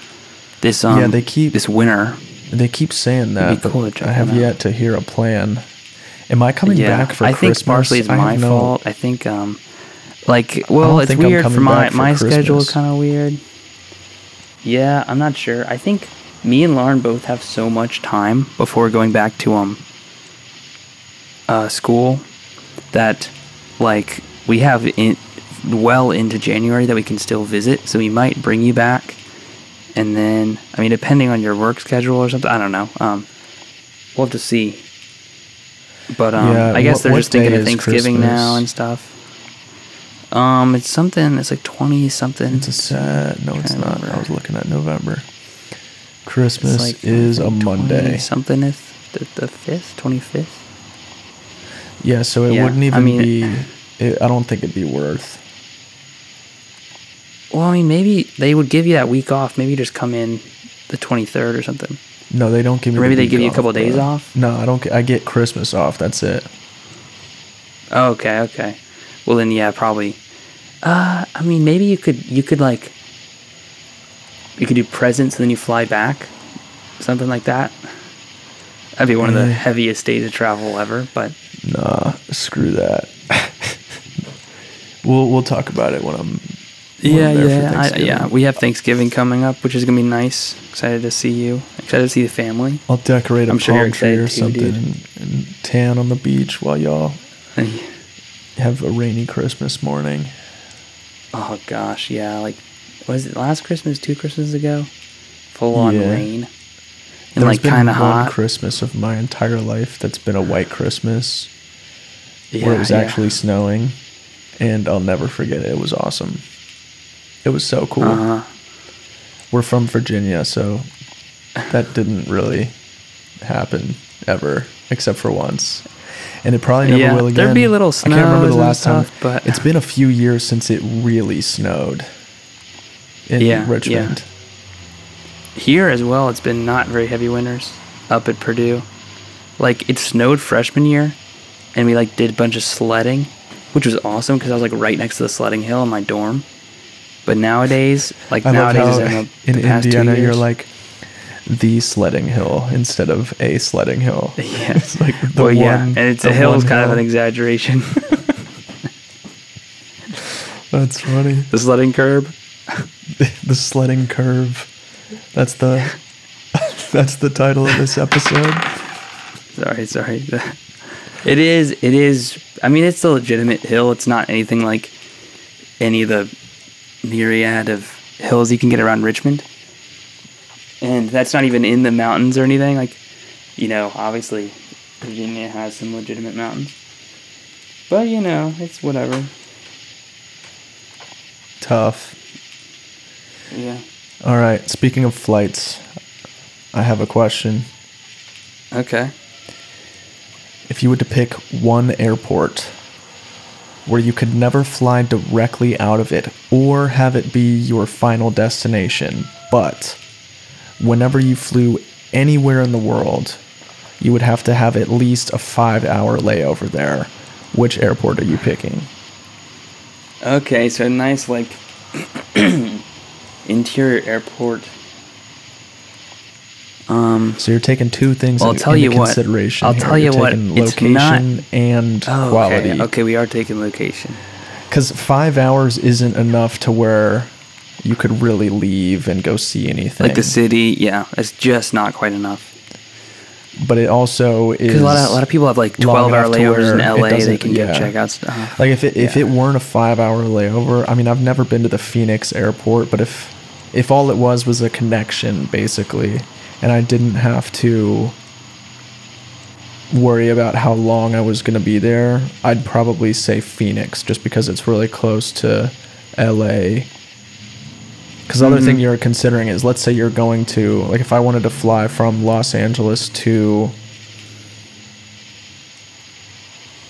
This um, yeah, they keep this winter. They keep saying that. It'd be cool to check I have out. Yet to hear a plan. Am I coming yeah, back for I Christmas? I think partially it's my I fault. I think um. Like, well, it's weird for my for my Christmas. Schedule is kind of weird. Yeah, I'm not sure. I think me and Lauren both have so much time before going back to um uh, school that, like, we have in, well into January that we can still visit. So we might bring you back, and then I mean, depending on your work schedule or something, I don't know. Um, we'll have to see. But um, yeah, I guess what, they're just thinking of Thanksgiving Christmas? Now and stuff. Um, it's something, it's like twenty something. It's a sad, no, it's not. Remember. I was looking at November. Christmas like, is like a Monday. Something the, the fifth, twenty-fifth. Yeah. So it yeah, wouldn't even I mean, be, it, I don't think it'd be worth. Well, I mean, maybe they would give you that week off. Maybe you just come in the twenty-third or something. No, they don't give me or maybe the they give off, you a couple of days off. No, I don't. I get Christmas off. That's it. Okay. Okay. Well, then, yeah, probably. Uh, I mean, maybe you could, you could like, you could do presents and then you fly back, something like that. That'd be one of the heaviest days of travel ever, but. Nah, screw that. we'll we'll talk about it when I'm. When yeah, I'm there yeah, for Thanksgiving. I, yeah. We have Thanksgiving coming up, which is gonna be nice. Excited to see you. Excited to see the family. I'll decorate a I'm palm sure tree or something and, and tan on the beach while y'all. Have a rainy Christmas morning. Oh gosh, yeah. Like, was it last Christmas? Two Christmases ago, full on yeah. rain and there's like kind of hot. Christmas of my entire life that's been a white Christmas, yeah, where it was yeah. actually snowing, and I'll never forget it. It was awesome. It was so cool. Uh-huh. We're from Virginia, so that didn't really happen ever, except for once. And it probably never yeah, will again. There'd be a little snow. I can't remember the last time. Stuff, but it's been a few years since it really snowed in yeah, Richmond. Yeah. Here as well, it's been not very heavy winters up at Purdue. Like, it snowed freshman year, and we, like, did a bunch of sledding, which was awesome because I was, like, right next to the sledding hill in my dorm. But nowadays, like, I nowadays, in the, the in past Indiana, two years, you're like, the sledding hill instead of a sledding hill. Yeah. It's like the well, one, yeah. And it's a hill is kind hill. of an exaggeration. That's funny. The sledding curb. The sledding curve. That's the that's the title of this episode. Sorry, sorry. It is, it is, I mean, it's a legitimate hill. It's not anything like any of the myriad of hills you can get around Richmond. And that's not even in the mountains or anything. Like, you know, obviously Virginia has some legitimate mountains. But, you know, it's whatever. Tough. Yeah. All right. Speaking of flights, I have a question. Okay. If you were to pick one airport where you could never fly directly out of it or have it be your final destination, but whenever you flew anywhere in the world, you would have to have at least a five-hour layover there, which airport are you picking? Okay, so nice, like, interior airport. Um, so you're taking two things well, in, I'll tell into you consideration. What, I'll here. tell you're you what, it's location not, and oh, quality. Okay. okay, we are taking location. Because five hours isn't enough to where you could really leave and go see anything. Like the city, yeah, it's just not quite enough. But it also is... Because a lot of, a lot of people have like twelve-hour layovers in L A. They can yeah. go check out stuff. Like if it, if yeah. it weren't a five-hour layover, I mean, I've never been to the Phoenix airport, but if if all it was was a connection, basically... And I didn't have to worry about how long I was going to be there. I'd probably say Phoenix just because it's really close to L A. Because the mm-hmm. other thing you're considering is, let's say you're going to, like if I wanted to fly from Los Angeles to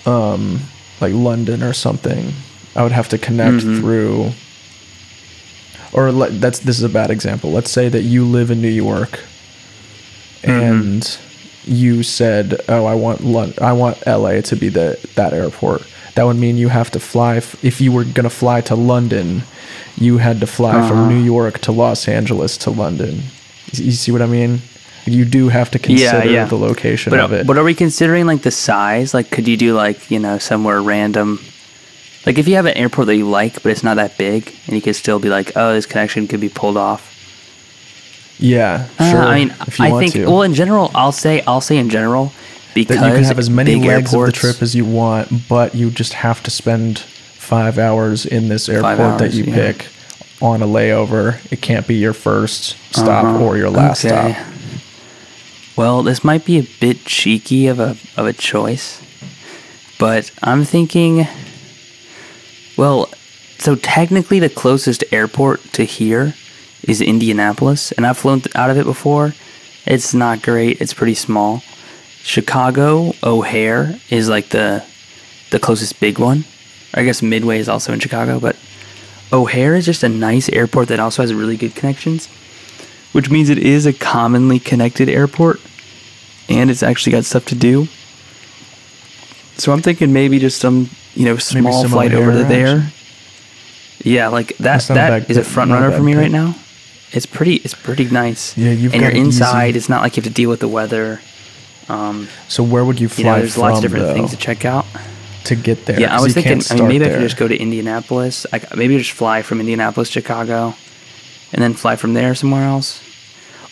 um, like London or something, I would have to connect mm-hmm. through, or let, that's this is a bad example. Let's say that you live in New York. And mm-hmm. you said, "Oh, I want London, I want L A to be the that airport." That would mean you have to fly. F- if you were gonna fly to London, you had to fly uh-huh. from New York to Los Angeles to London. You see what I mean? You do have to consider yeah, yeah. the location but, of it. But are we considering like the size? Like, could you do like you know somewhere random? Like, if you have an airport that you like, but it's not that big, and you could still be like, "Oh, this connection could be pulled off." Yeah, sure. Uh, I mean, if you I want think. To. Well, in general, I'll say, I'll say in general, because that you can have as many legs of the trip as you want, but you just have to spend five hours in this airport hours, that you yeah. pick on a layover. It can't be your first stop uh-huh. or your last okay. stop. Well, this might be a bit cheeky of a of a choice, but I'm thinking. Well, so technically, the closest airport to here. Is Indianapolis, and I've flown th- out of it before. It's not great. It's pretty small. Chicago O'Hare is like the the closest big one. I guess Midway is also in Chicago, but O'Hare is just a nice airport that also has really good connections, which means it is a commonly connected airport, and it's actually got stuff to do. So I'm thinking maybe just some you know small some flight over to there. Yeah, like that. That is a front runner for me right now. It's pretty. It's pretty nice. Yeah, you've and got you're inside. Easy. It's not like you have to deal with the weather. Um, so where would you fly you know, there's from? There's lots of different though, things to check out to get there. Yeah, I was thinking. I mean, maybe there. I could just go to Indianapolis. I maybe just fly from Indianapolis, Chicago, and then fly from there somewhere else.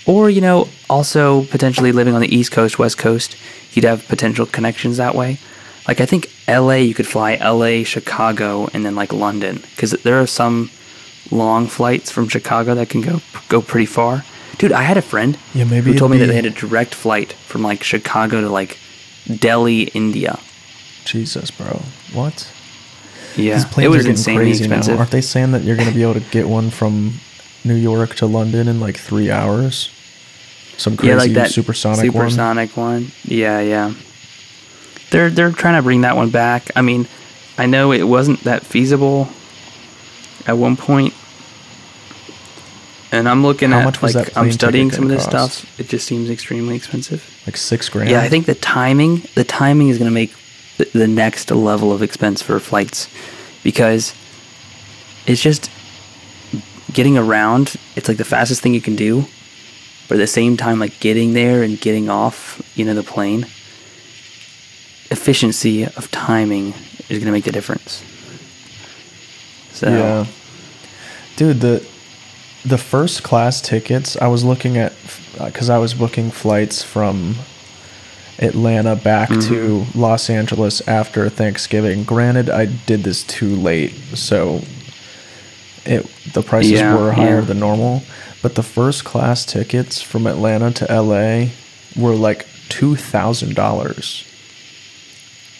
Or you know, also potentially living on the East Coast, West Coast, you'd have potential connections that way. Like I think L A, you could fly L A, Chicago, and then like London, because there are some long flights from Chicago that can go go pretty far. Dude, I had a friend yeah, maybe who told me that they had a direct flight from like Chicago to like Delhi, India. Jesus, bro, what? Yeah, these planes it was are insanely crazy expensive. Now. Aren't they saying that you're going to be able to get one from New York to London in like three hours? Some crazy yeah, like that supersonic, supersonic one. Supersonic one. Yeah, yeah. They're they're trying to bring that one back. I mean, I know it wasn't that feasible at one point. And I'm looking How at, much was like, that I'm studying some of this cost? Stuff. It just seems extremely expensive. Like six grand? Yeah, I think the timing, the timing is going to make the, the next level of expense for flights. Because it's just getting around. It's like the fastest thing you can do. But at the same time, like getting there and getting off, you know, the plane, efficiency of timing is going to make the difference. So, yeah. Dude, the the first class tickets, I was looking at, because I was booking flights from Atlanta back mm-hmm. to Los Angeles after Thanksgiving. Granted, I did this too late, so it the prices yeah, were higher yeah. than normal. But the first class tickets from Atlanta to L A were like two thousand dollars.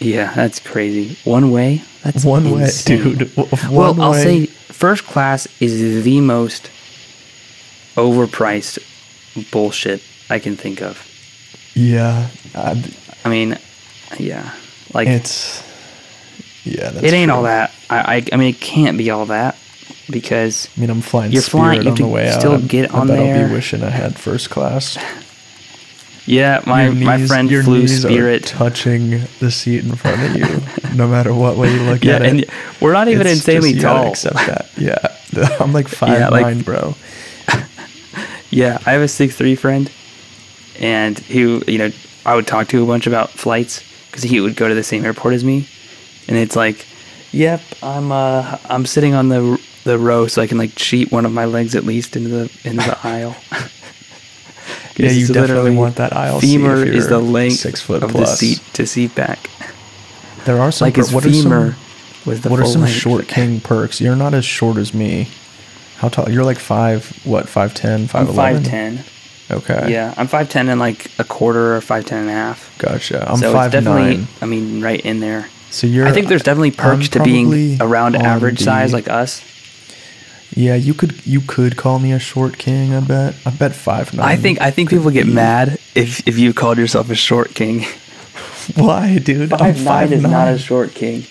Yeah, that's crazy. One way? That's one insane. way, dude. One well, way. I'll say first class is the most overpriced bullshit I can think of. Yeah. I'd, I mean, yeah. Like it's yeah. That's it ain't true. all that. I, I I mean, it can't be all that because I mean, I'm flying you're Spirit flying, you on the way out. Still get on I bet there. I'll be wishing I had first class. Yeah, my, knees, my friend your flew knees Spirit. Are touching the seat in front of you, no matter what way you look yeah, at and it. We're not even it's insanely just, tall. Accept that. Yeah, I'm like five yeah, like, nine, bro. Yeah, I have a six three friend, and who you know I would talk to a bunch about flights because he would go to the same airport as me, and it's like, yep, I'm uh I'm sitting on the the row so I can like cheat one of my legs at least into the into the aisle. Yeah, you definitely want that aisle seat. Femur is the length of the seat to seat back. There are some. Like per- his what femur are some, was the What full are some length. Short king perks? You're not as short as me. How tall? You're like five. What? Five ten? Five eleven? Five ten. Okay. Yeah, I'm five ten and like a quarter or five ten and a half. Gotcha. I'm so five nine. I mean, right in there. So you're. I think there's definitely perks to being around average the, size like us. Yeah, you could you could call me a short king. I bet I bet five nine. I think I think people get mad if if you called yourself a short king. Why, dude? Five, I'm five nine is nine. Not a short king.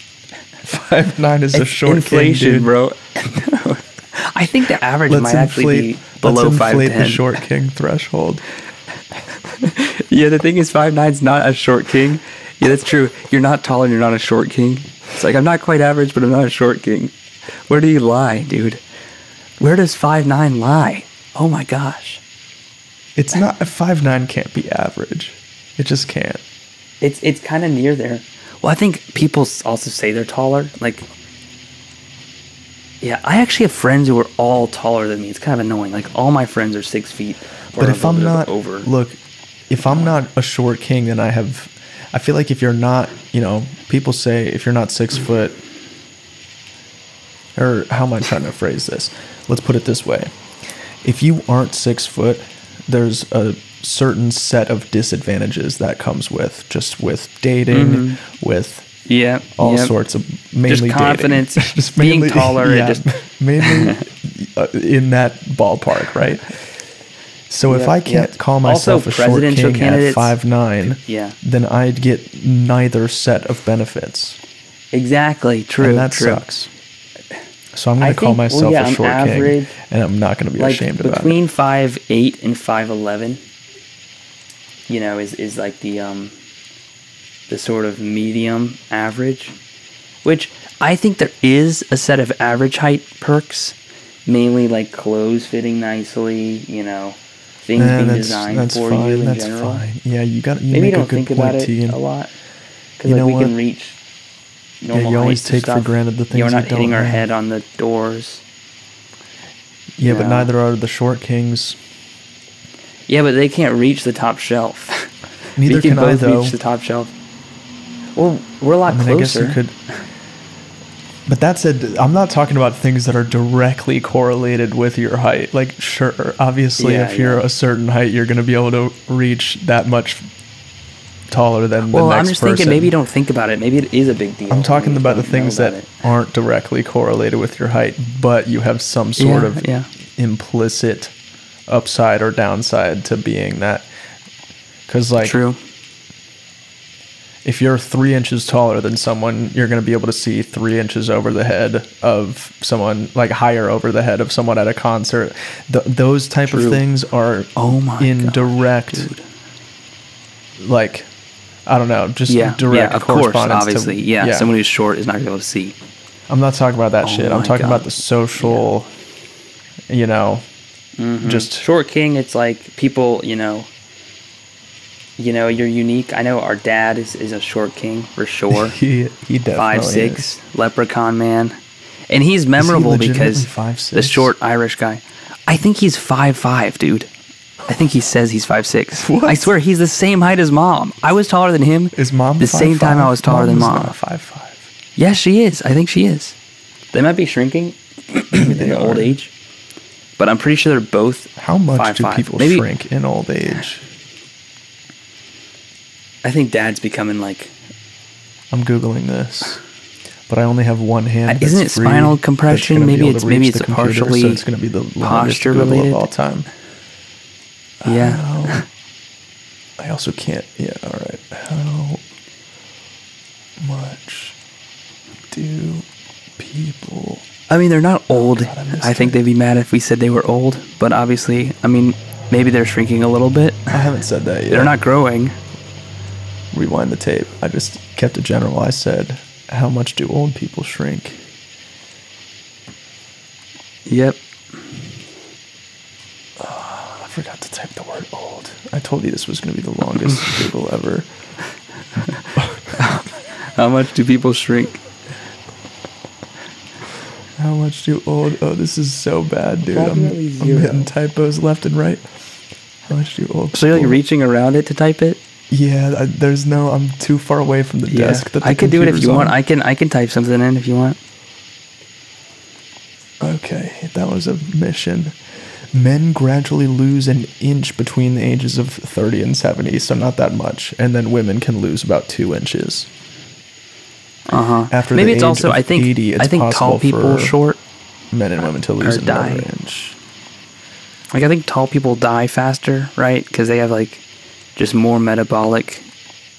Five nine is it's a short inflation, king, dude. Bro. No. I think the average let's might inflate, actually be below let's five ten. Inflate the short king threshold. Yeah, the thing is, five nine's not a short king. Yeah, that's true. You're not tall and you're not a short king. It's like I'm not quite average, but I'm not a short king. Where do you lie, dude? Where does five nine lie? Oh my gosh. It's not five nine can't be average. It just can't. It's it's kind of near there. Well, I think people also say they're taller. Like yeah, I actually have friends who are all taller than me. It's kind of annoying. Like all my friends are six feet. But if I'm not over look, if I'm not a short king, then I have I feel like if you're not, you know, people say if you're not six foot or how am I trying to phrase this? Let's put it this way. If you aren't six foot, there's a certain set of disadvantages that comes with just with dating, mm-hmm. with yeah, all yep. sorts of mainly just confidence, dating. Just being mainly, taller, yeah, and just mainly in that ballpark, right? So yep, if I can't yep. call myself also, a short king at five nine, yeah. then I'd get neither set of benefits. Exactly, true. And that true. sucks. So I'm going to call think, myself well, yeah, a short average, king, and I'm not going to be like, ashamed about it. Between five eight and five eleven, you know, is, is like the um the sort of medium average, which I think there is a set of average height perks, mainly like clothes fitting nicely, you know, things eh, being that's, designed that's for fine, you in that's general. Fine. Yeah, you got you maybe make don't a good think point about it to you. A lot because like, we what? can reach. Yeah, you always take for granted the things you don't know. We're not hitting our head on the doors. Yeah, but neither are the short kings. Yeah, but they can't reach the top shelf. Neither can I, though. We can both reach the top shelf. Well, we're a lot closer. I guess you could. But that said, I'm not talking about things that are directly correlated with your height. Like, sure, obviously, if you're a certain height, you're going to be able to reach that much taller than well, the next person. Well, I'm just person. thinking maybe you don't think about it. Maybe it is a big deal. I'm talking about the things about that it. aren't directly correlated with your height, but you have some sort yeah, of yeah. implicit upside or downside to being that. Because, like, True. if you're three inches taller than someone, you're going to be able to see three inches over the head of someone, like higher over the head of someone at a concert. Th- those type True. of things are oh my in God, direct, dude. like... I don't know, just yeah, direct yeah, of correspondence. Of course, obviously. To, yeah. yeah, someone who's short is not going to be able to see. I'm not talking about that oh shit. I'm talking God. about the social, yeah. you know, Mm-hmm. Just Short King, it's like people, you know, you know, you're unique. I know our dad is, is a Short King for sure. he, he definitely five six is. Leprechaun man, and he's memorable he because five, the short Irish guy. I think he's five five, dude. I think he says he's five six. What? I swear he's the same height as mom. I was taller than him. Is mom the five, same five? Time I was taller mom than mom? Is not five five. Yes, she is. I think she is. They might be shrinking in old age, but I'm pretty sure they're both. How much five, do five. People Maybe, shrink in old age? I think dad's becoming like. I'm googling this, but I only have one hand. Uh, isn't it free, spinal compression? Maybe it's maybe it's computer, partially. So it's going to be the posture related of all time. Yeah. How, I also can't. Yeah. All right. How much do people? I mean, they're not old. God, I, I think they'd be mad if we said they were old. But obviously, I mean, maybe they're shrinking a little bit. I haven't said that yet. They're not growing. Rewind the tape. I just kept it general. I said, how much do old people shrink? Yep. Oh, I forgot to type the word old. I told you this was going to be the longest Google ever. How much do people shrink? How much do old... Oh, this is so bad, dude. I'm, I'm hitting typos left and right. How much do old people... So you're like reaching around it to type it? Yeah, I, there's no. I'm too far away from the yeah. desk. That the I can do it if you on. want. I can. I can type something in if you want. Okay, that was a mission. Men gradually lose an inch between the ages of thirty and seventy, so not that much, and then women can lose about two inches. Uh huh. After maybe the it's age also. Of I think. eighty, it's I think tall people short. Men and women to lose or die. Another inch. Like I think tall people die faster, right? Because they have like. Just more metabolic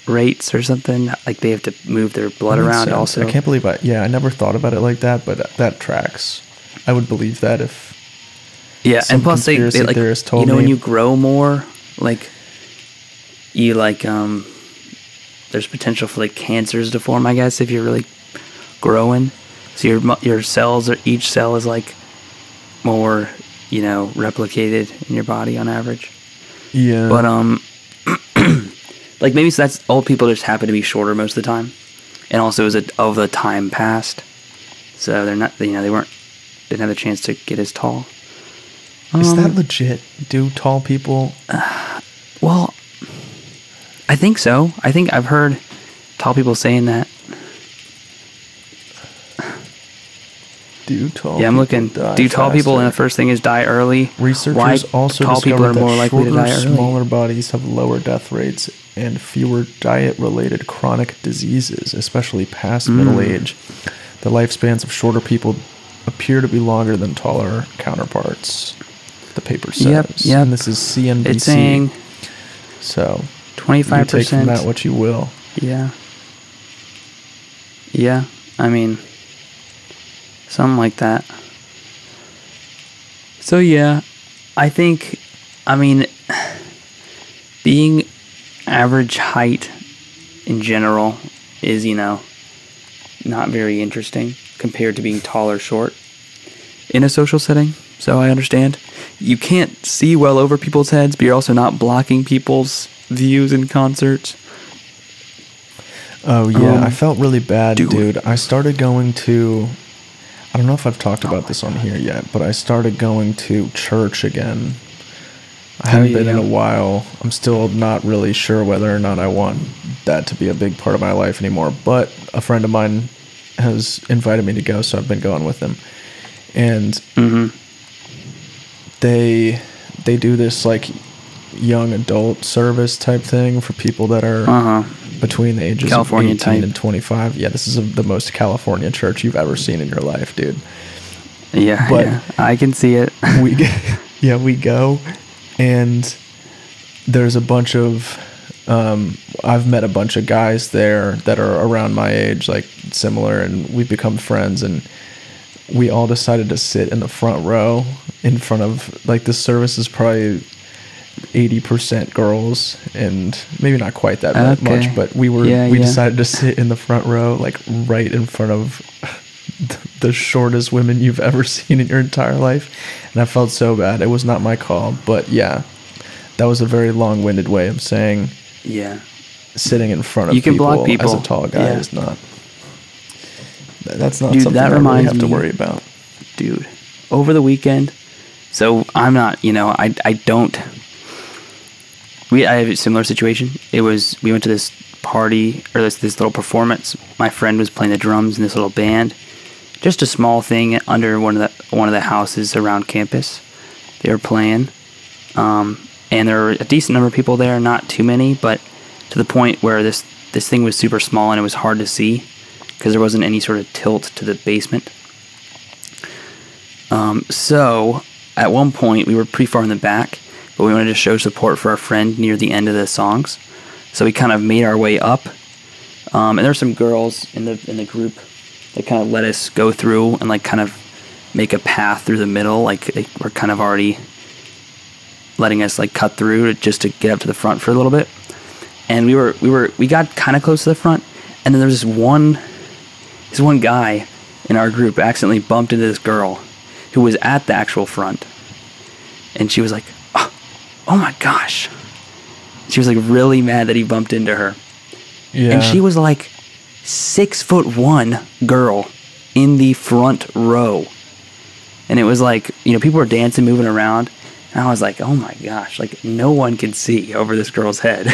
rates or something. Like they have to move their blood around sense. Also. I can't believe I, yeah, I never thought about it like that, but that tracks. I would believe that if yeah, some and plus they, they like, theorist told you know, me. When you grow more, like you like, um, there's potential for like cancers to form, I guess, if you're really growing. So your, your cells are, each cell is like more, you know, replicated in your body on average. Yeah. But, um, like maybe so that's old people just happen to be shorter most of the time, and also is it of the time past, so they're not you know they weren't didn't have a chance to get as tall. Um, is that legit? Do tall people? Uh, well, I think so. I think I've heard tall people saying that. Do tall? Yeah, I'm looking. Do tall faster? People and the first thing is die early. Researchers Why also tall people are more that likely shorter, to die early. Smaller bodies have lower death rates and fewer diet-related chronic diseases, especially past mm. middle age. The lifespans of shorter people appear to be longer than taller counterparts. The paper says. Yep. Yep. And this is C N B C. It's saying. So. Twenty-five percent. You take from that what you will. Yeah. Yeah, I mean. Something like that. So yeah, I think, I mean, being average height in general is, you know, not very interesting compared to being tall or short in a social setting. So I understand. You can't see well over people's heads, but you're also not blocking people's views in concerts. Oh yeah, um, I felt really bad, dude. dude. I started going to... I don't know if I've talked about oh this on God. here yet, but I started going to church again. I haven't oh, yeah. been in a while. I'm still not really sure whether or not I want that to be a big part of my life anymore. But a friend of mine has invited me to go, so I've been going with him. And mm-hmm. they they do this like young adult service type thing for people that are... Uh-huh. Between the ages California of eighteen type. And twenty-five. Yeah, this is a, the most California church you've ever seen in your life, dude. Yeah, but yeah. I can see it. we, yeah, we go, and there's a bunch of... Um, I've met a bunch of guys there that are around my age, like similar, and we've become friends, and we all decided to sit in the front row in front of... Like, this service is probably... eighty percent girls and maybe not quite that okay. much, but we were yeah, we yeah. decided to sit in the front row, like right in front of the shortest women you've ever seen in your entire life. And I felt so bad. It was not my call. But yeah, that was a very long-winded way of saying yeah, sitting in front of you can people, block people as a tall guy yeah. is not. That's not dude, something that I really have me, to worry about. Dude, over the weekend, so I'm not, you know, I, I don't. We I have a similar situation. It was, we went to this party, or this, this little performance. My friend was playing the drums in this little band. Just a small thing under one of the one of the houses around campus. They were playing. Um, and there were a decent number of people there, not too many, but to the point where this, this thing was super small and it was hard to see because there wasn't any sort of tilt to the basement. Um, so at one point, we were pretty far in the back, but we wanted to show support for our friend near the end of the songs. So we kind of made our way up. Um, and there were some girls in the in the group that kind of let us go through and like kind of make a path through the middle. Like they were kind of already letting us like cut through just to get up to the front for a little bit. And we were we were we got kind of close to the front, and then there was this one this one guy in our group accidentally bumped into this girl who was at the actual front. And she was like, oh, oh my gosh. She was like really mad that he bumped into her. Yeah. And she was like six foot one girl in the front row. And it was like, you know, people were dancing, moving around. And I was like, oh my gosh, like no one can see over this girl's head.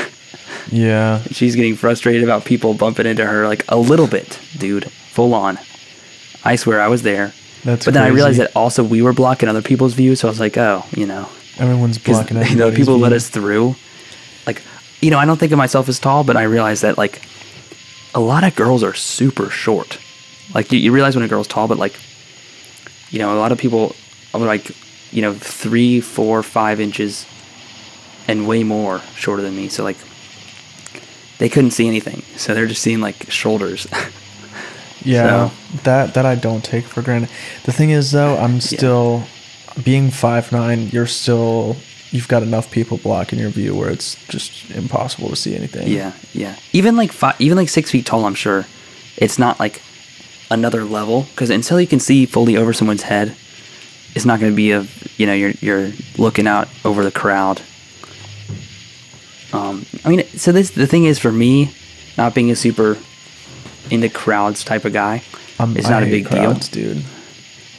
Yeah. And she's getting frustrated about people bumping into her like a little bit, dude, full on. I swear I was there. That's but crazy. Then I realized that also we were blocking other people's views, so I was like, oh, you know. Everyone's blocking everybody's you know, people view. Let us through. Like, you know, I don't think of myself as tall, but I realized that, like, a lot of girls are super short. Like, you, you realize when a girl's tall, but, like, you know, a lot of people are, like, you know, three, four, five inches and way more shorter than me. So, like, they couldn't see anything. So they're just seeing, like, shoulders. Yeah, so. that that I don't take for granted. The thing is, though, I'm still, yeah. being five nine, you're still, you've got enough people blocking your view where it's just impossible to see anything. Yeah, yeah. Even like five, even like six feet tall, I'm sure, it's not like another level. Because until you can see fully over someone's head, it's not going to be a, you know, you're, you're looking out over the crowd. Um, I mean, so this the thing is for me, not being a super... into crowds type of guy. Um, it's not I a big crowds, deal. Dude.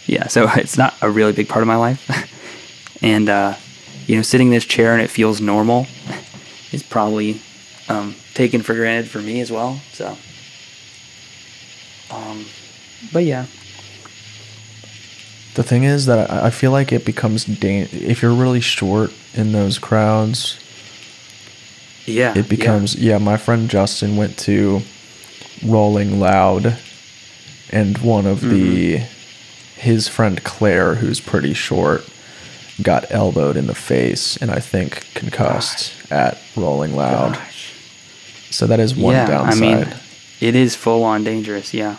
Yeah, so it's not a really big part of my life. And, uh, you know, sitting in this chair and it feels normal is probably um, taken for granted for me as well. So, um, but yeah. The thing is that I, I feel like it becomes, da- if you're really short in those crowds, yeah, it becomes, yeah, yeah my friend Justin went to Rolling Loud, and one of mm-hmm. the his friend Claire, who's pretty short, got elbowed in the face and I think concussed Gosh. at Rolling Loud. Gosh. So that is one yeah, downside. I mean, it is full on dangerous. Yeah.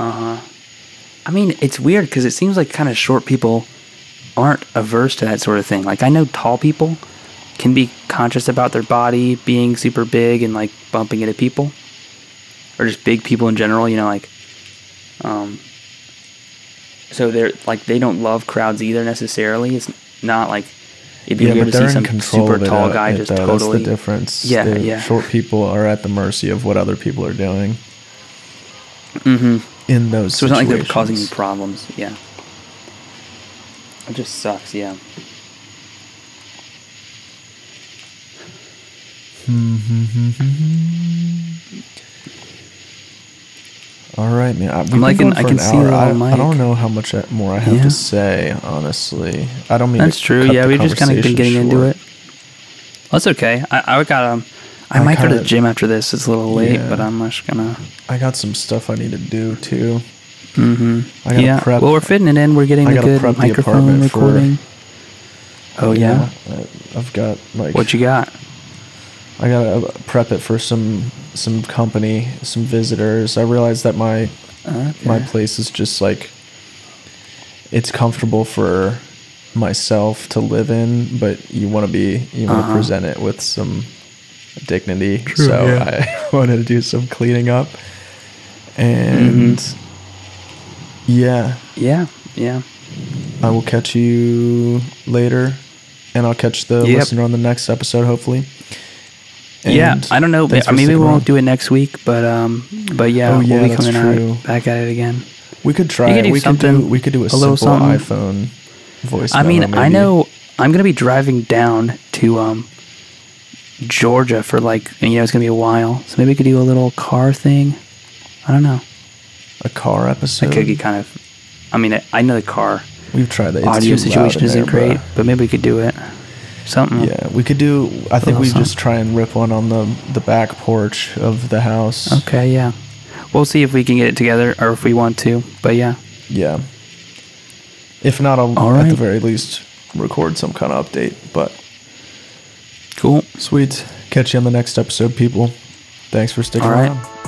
Uh huh. I mean, it's weird because it seems like kind of short people aren't averse to that sort of thing. Like I know tall people can be conscious about their body being super big and like bumping into people or just big people in general, you know, like, um, so they're like, they don't love crowds either necessarily. It's not like it'd be yeah, weird to see some super tall it, guy it, just though. totally. That's the difference. Yeah, the yeah. Short people are at the mercy of what other people are doing mm-hmm. in those so situations. So it's not like they're causing you problems. Yeah. It just sucks. Yeah. All right, man. I've been liking, I can see that on I, I don't know how much more I have yeah. to say, honestly. I don't mean that's to true. Cut yeah, the we've just kind of been getting short. into it. That's okay. I, I got um, I, I might kinda, go to the gym after this. It's a little late, yeah. but I'm just gonna. I got some stuff I need to do too. Mm-hmm. I gotta yeah. prep. Well, we're fitting it in. We're getting a good prep microphone recording. For, oh yeah. yeah. I've got like. What you got? I gotta prep it for some some company, some visitors. I realized that my okay. my place is just like it's comfortable for myself to live in, but you want to be you want to uh-huh. present it with some dignity. True, so yeah. I. wanted to do some cleaning up. And mm-hmm. yeah. Yeah, yeah. I will catch you later, and I'll catch the yep. listener on the next episode, hopefully. And yeah, I don't know. Maybe we won't do it next week, but um, but yeah, oh, yeah we'll be coming out back at it again. We could try. We could do we something. Could do, we could do a, a simple iPhone voice. I mean, memo, I know I'm gonna be driving down to um Georgia for like you know it's gonna be a while, so maybe we could do a little car thing. I don't know. A car episode. It could be kind of. I mean, I know the car. We've tried that. It's audio situation isn't there, great, but maybe we could do it. Something. Yeah, we could do. I think we something. just try and rip one on the the back porch of the house. Okay. Yeah. We'll see if we can get it together or if we want to. But yeah. Yeah. If not, I'll All right. at the very least record some kind of update. But cool. Sweet. Catch you on the next episode, people. Thanks for sticking All right. around.